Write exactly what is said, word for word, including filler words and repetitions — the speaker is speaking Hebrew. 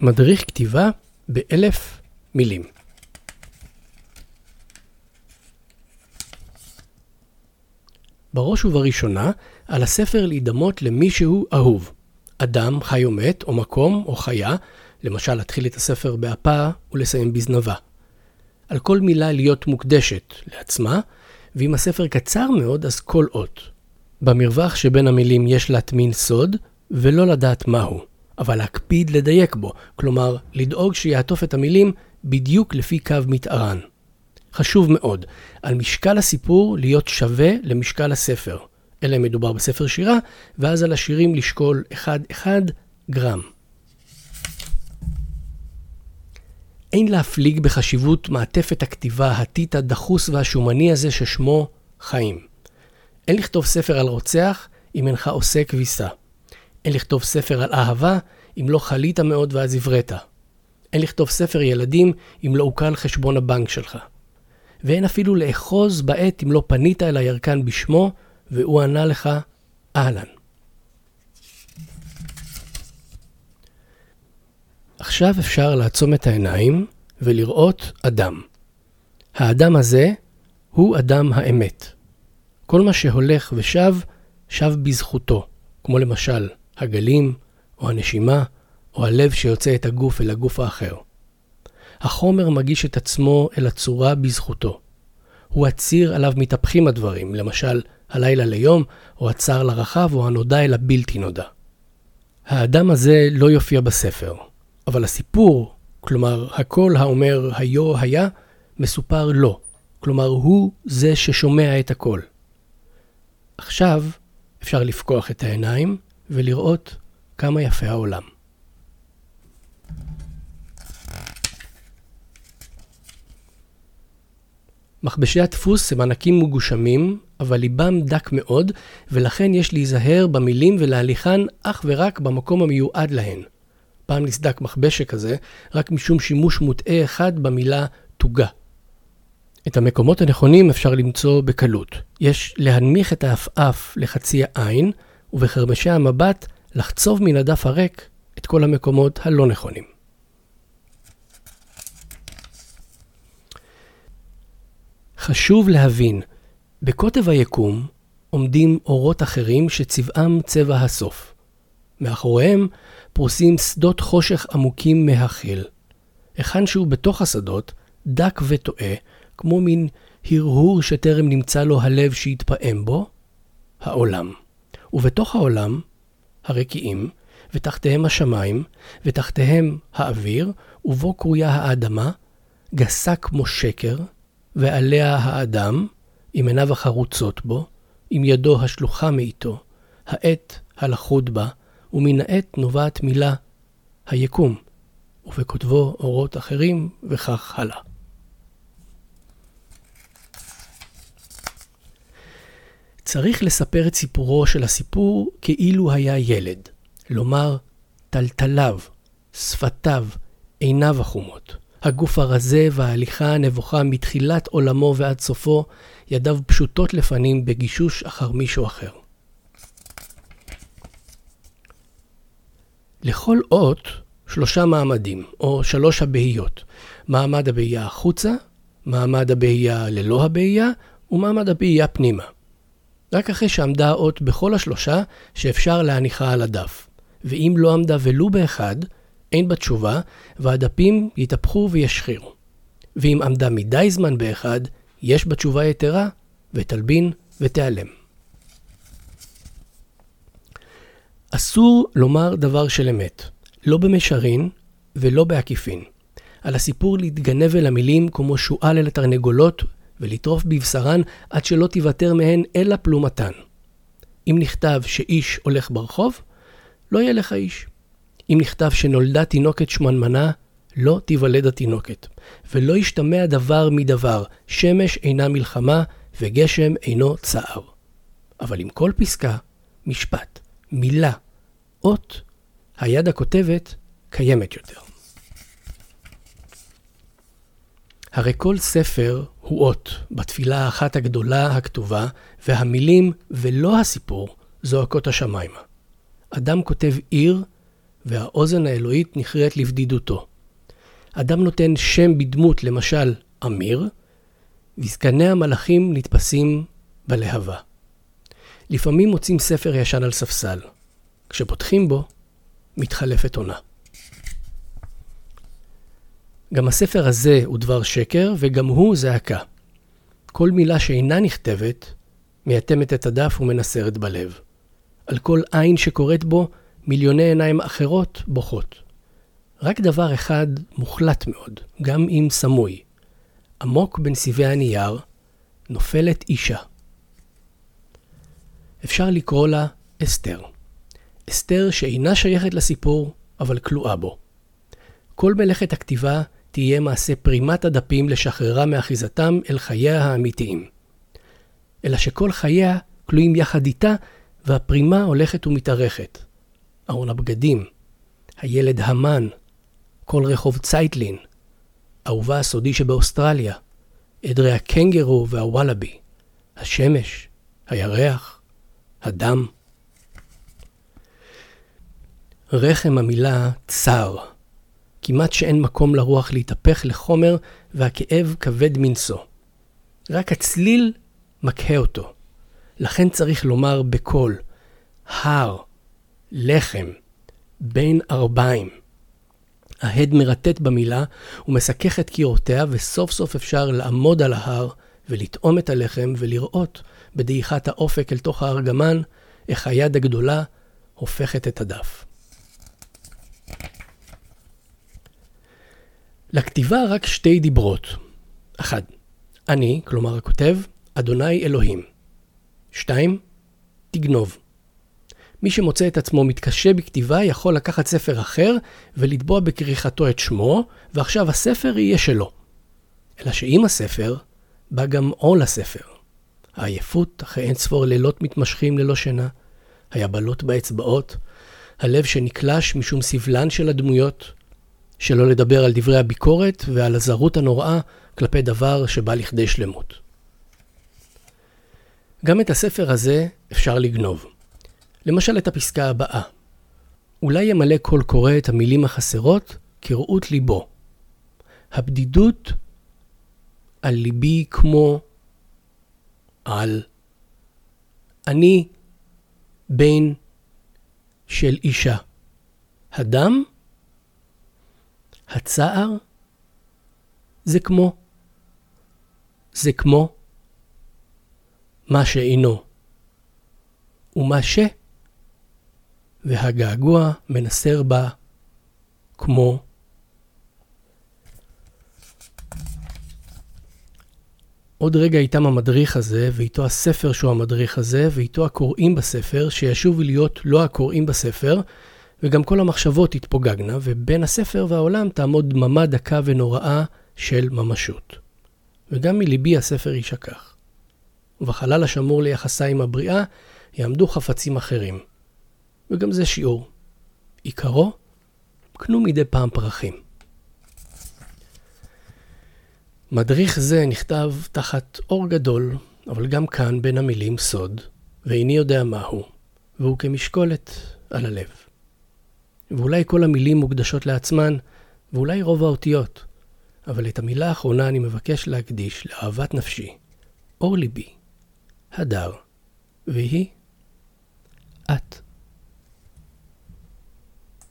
מדריך כתיבה באלף מילים. בראש ובראשונה, על הספר להידמות למישהו אהוב. אדם, חי או מת, או מקום, או חיה, למשל להתחיל את הספר באפה ולסיים בזנבה. על כל מילה להיות מוקדשת לעצמה, ואם הספר קצר מאוד, אז כל אות. במרווח שבין המילים יש להטמין סוד, ולא לדעת מהו, אבל להקפיד לדייק בו, כלומר, לדאוג שיעטוף את המילים בדיוק לפי קו מתארן. חשוב מאוד, על משקל הסיפור להיות שווה למשקל הספר, אלא מדובר בספר שירה, ואז על השירים לשקול אחד עד אחד גרם. אין להפליג בחשיבות מעטפת הכתיבה העתית הדחוס והשומני הזה ששמו חיים. אין לכתוב ספר על רוצח אם אינך עושה כביסה. אין לכתוב ספר על אהבה אם לא חלית מאוד ואז עברית. אין לכתוב ספר ילדים אם לא הוקל חשבון הבנק שלך. ואין אפילו לאחוז בעת אם לא פנית אל הירקן בשמו והוא ענה לך אהלן. עכשיו אפשר לעצום את העיניים ולראות אדם. האדם הזה הוא אדם האמת. כל מה שהולך ושב, שב בזכותו, כמו למשל הגלים או הנשימה או הלב שיוצא את הגוף אל הגוף האחר. החומר מגיש את עצמו אל הצורה בזכותו. הוא הציר עליו מתהפכים הדברים, למשל הלילה ליום או הצער לרחב או הנודע אל הבלתי נודע. האדם הזה לא יופיע בספר. אבל הסיפור, כלומר הכל האומר היו היה, מסופר לא. כלומר הוא זה ששומע את הכל. עכשיו אפשר לפקוח את העיניים ולראות כמה יפה העולם. מכבשי הדפוס הם ענקים מוגושמים, אבל ליבם דק מאוד, ולכן יש להיזהר במילים ולהליכן אך ורק במקום המיועד להן. פעם נסדק מכבש כזה, רק משום שימוש מוטעה אחד במילה תוגה. את המקומות הנכונים אפשר למצוא בקלות. יש להנמיך את האף-אף לחצי העין, ובחרמשי המבט לחצוב מן הדף הריק את כל המקומות הלא נכונים. חשוב להבין, בקוטב היקום עומדים אורות אחרים שצבעם צבע הסוף. מאחוריהם פרוסים שדות חושך עמוקים מהחיל. היכן שהוא בתוך השדות, דק וטועה, כמו מין הרהור שטרם נמצא לו הלב שהתפעם בו, העולם. ובתוך העולם, הרקיעים, ותחתיהם השמיים, ותחתיהם האוויר, ובו קרויה האדמה, גסה כמו שקר, ועליה האדם, עם עיניו החרוצות בו, עם ידו השלוחה מאיתו, העט הלכוד בה, ומן העת נובעת מילה היקום, ובכותבו אורות אחרים וכך הלאה. צריך לספר את סיפורו של הסיפור כאילו היה ילד, לומר טלטליו, שפתיו, עיניו החומות, הגוף הרזה וההליכה הנבוכה מתחילת עולמו ועד סופו, ידיו פשוטות לפנים בגישוש אחר מישהו אחר. לכל אות שלושה מעמדים, או שלוש הבעיות. מעמד הבעיה החוצה, מעמד הבעיה ללא הבעיה, ומעמד הבעיה פנימה. רק אחרי שעמדה האות בכל השלושה שאפשר להניחה על הדף. ואם לא עמדה ולו באחד, אין בה תשובה, והדפים יתהפכו וישחירו. ואם עמדה מדי זמן באחד, יש בה תשובה יתרה, ותלבין ותיעלם. אסור לומר דבר של אמת, לא במישרין ולא בעקיפין. על הסיפור להתגנב אל המילים כמו שועל אל התרנגולות ולטרוף בבשרן עד שלא תיוותר מהן אלא פלומתן. אם נכתב שאיש הולך ברחוב, לא יהיה לך איש. אם נכתב שנולדה תינוקת שמנמנה, לא תיוולד התינוקת. ולא ישתמע דבר מדבר, שמש אינה מלחמה וגשם אינו צער. אבל עם כל פסקה, משפט. מילה, אות, היד הכותבת קיימת יותר. הרי כל ספר הוא אות, בתפילה האחת הגדולה הכתובה, והמילים ולא הסיפור זועקות השמיימה. אדם כותב עיר והאוזן האלוהית נכרית לבדידותו. אדם נותן שם בדמות, למשל, אמיר, וזקני המלאכים נתפסים בלהבה. לפעמים מוצאים ספר ישן על ספסל. כשפותחים בו, מתחלפת עונה. גם הספר הזה הוא דבר שקר, וגם הוא זעקה. כל מילה שאינה נכתבת, מייתמת את הדף ומנסרת בלב. על כל עין שקוראת בו, מיליוני עיניים אחרות בוכות. רק דבר אחד מוחלט מאוד, גם אם סמוי. עמוק בנסיבי הנייר, נופלת אישה. אפשר לקרוא לה אסתר. אסתר שאינה שייכת לסיפור, אבל כלואה בו. כל מלאכת הכתיבה תהיה מעשה פרימת הדפים לשחררה מאחיזתם אל חייה האמיתיים. אלא שכל חייה כלואים יחד איתה, והפרימה הולכת ומתארכת. ארון הבגדים, הילד המן, כל רחוב צייטלין, אהובה הסודי שבאוסטרליה, עדרי הקנגרו והוואלאבי, השמש, הירח, הדם. רחם המילה צער, כמעט שאין מקום לרוח להתהפך לחומר והכאב כבד מנשוא. רק הצליל מקהה אותו. לכן צריך לומר בקול, הר, לחם, בין ארבעים. ההד מרטט במילה ומסכך את קירותיה, וסוף סוף אפשר לעמוד על ההר ולטעום את הלחם ולראות בדעיכת האופק אל תוך הארגמן איך היד הגדולה הופכת את הדף. לכתיבה רק שתי דיברות. אחד, אני, כלומר הכותב, אדוני אלוהים. שתיים, תגנוב. מי שמוצא את עצמו מתקשה בכתיבה יכול לקחת ספר אחר ולטבוע בקריחתו את שמו, ועכשיו הספר יהיה שלו. אלא שעם הספר בא גם עול הספר. העייפות אחרי אין ספור לילות מתמשכים ללא שינה, היבלות באצבעות, הלב שנקלש משום סבלן של הדמויות, שלא לדבר על דברי הביקורת ועל הזרות הנוראה כלפי דבר שבא לכדי שלמות. גם את הספר הזה אפשר לגנוב. למשל את הפסקה הבאה. אולי ימלא כל קורא את המילים החסרות כראות ליבו. הבדידות על ליבי כמו על אני בן של אישה. הדם הצער זה כמו זה כמו מה שאינו ומה ש והגעגוע מנסר בה כמו עוד רגע איתם המדריך הזה ואיתו הספר שהוא המדריך הזה ואיתו הקוראים בספר שישוב להיות לא הקוראים בספר וגם כל המחשבות התפוגגנה ובין הספר והעולם תעמוד דממה דקה ונוראה של ממשות וגם מליבי הספר יישכח ובחלל השמור ליחסה עם הבריאה יעמדו חפצים אחרים. וגם זה שיעור. עיקרו, קנו מדי פעם פרחים. מדריך זה נכתב תחת אור גדול, אבל גם כאן בין המילים סוד, ואיני יודע מהו, והוא כמשקולת על הלב. ואולי כל המילים מוקדשות לעצמן, ואולי רוב האותיות, אבל את המילה האחרונה אני מבקש להקדיש לאהבת נפשי, אור ליבי, הדר, והיא את.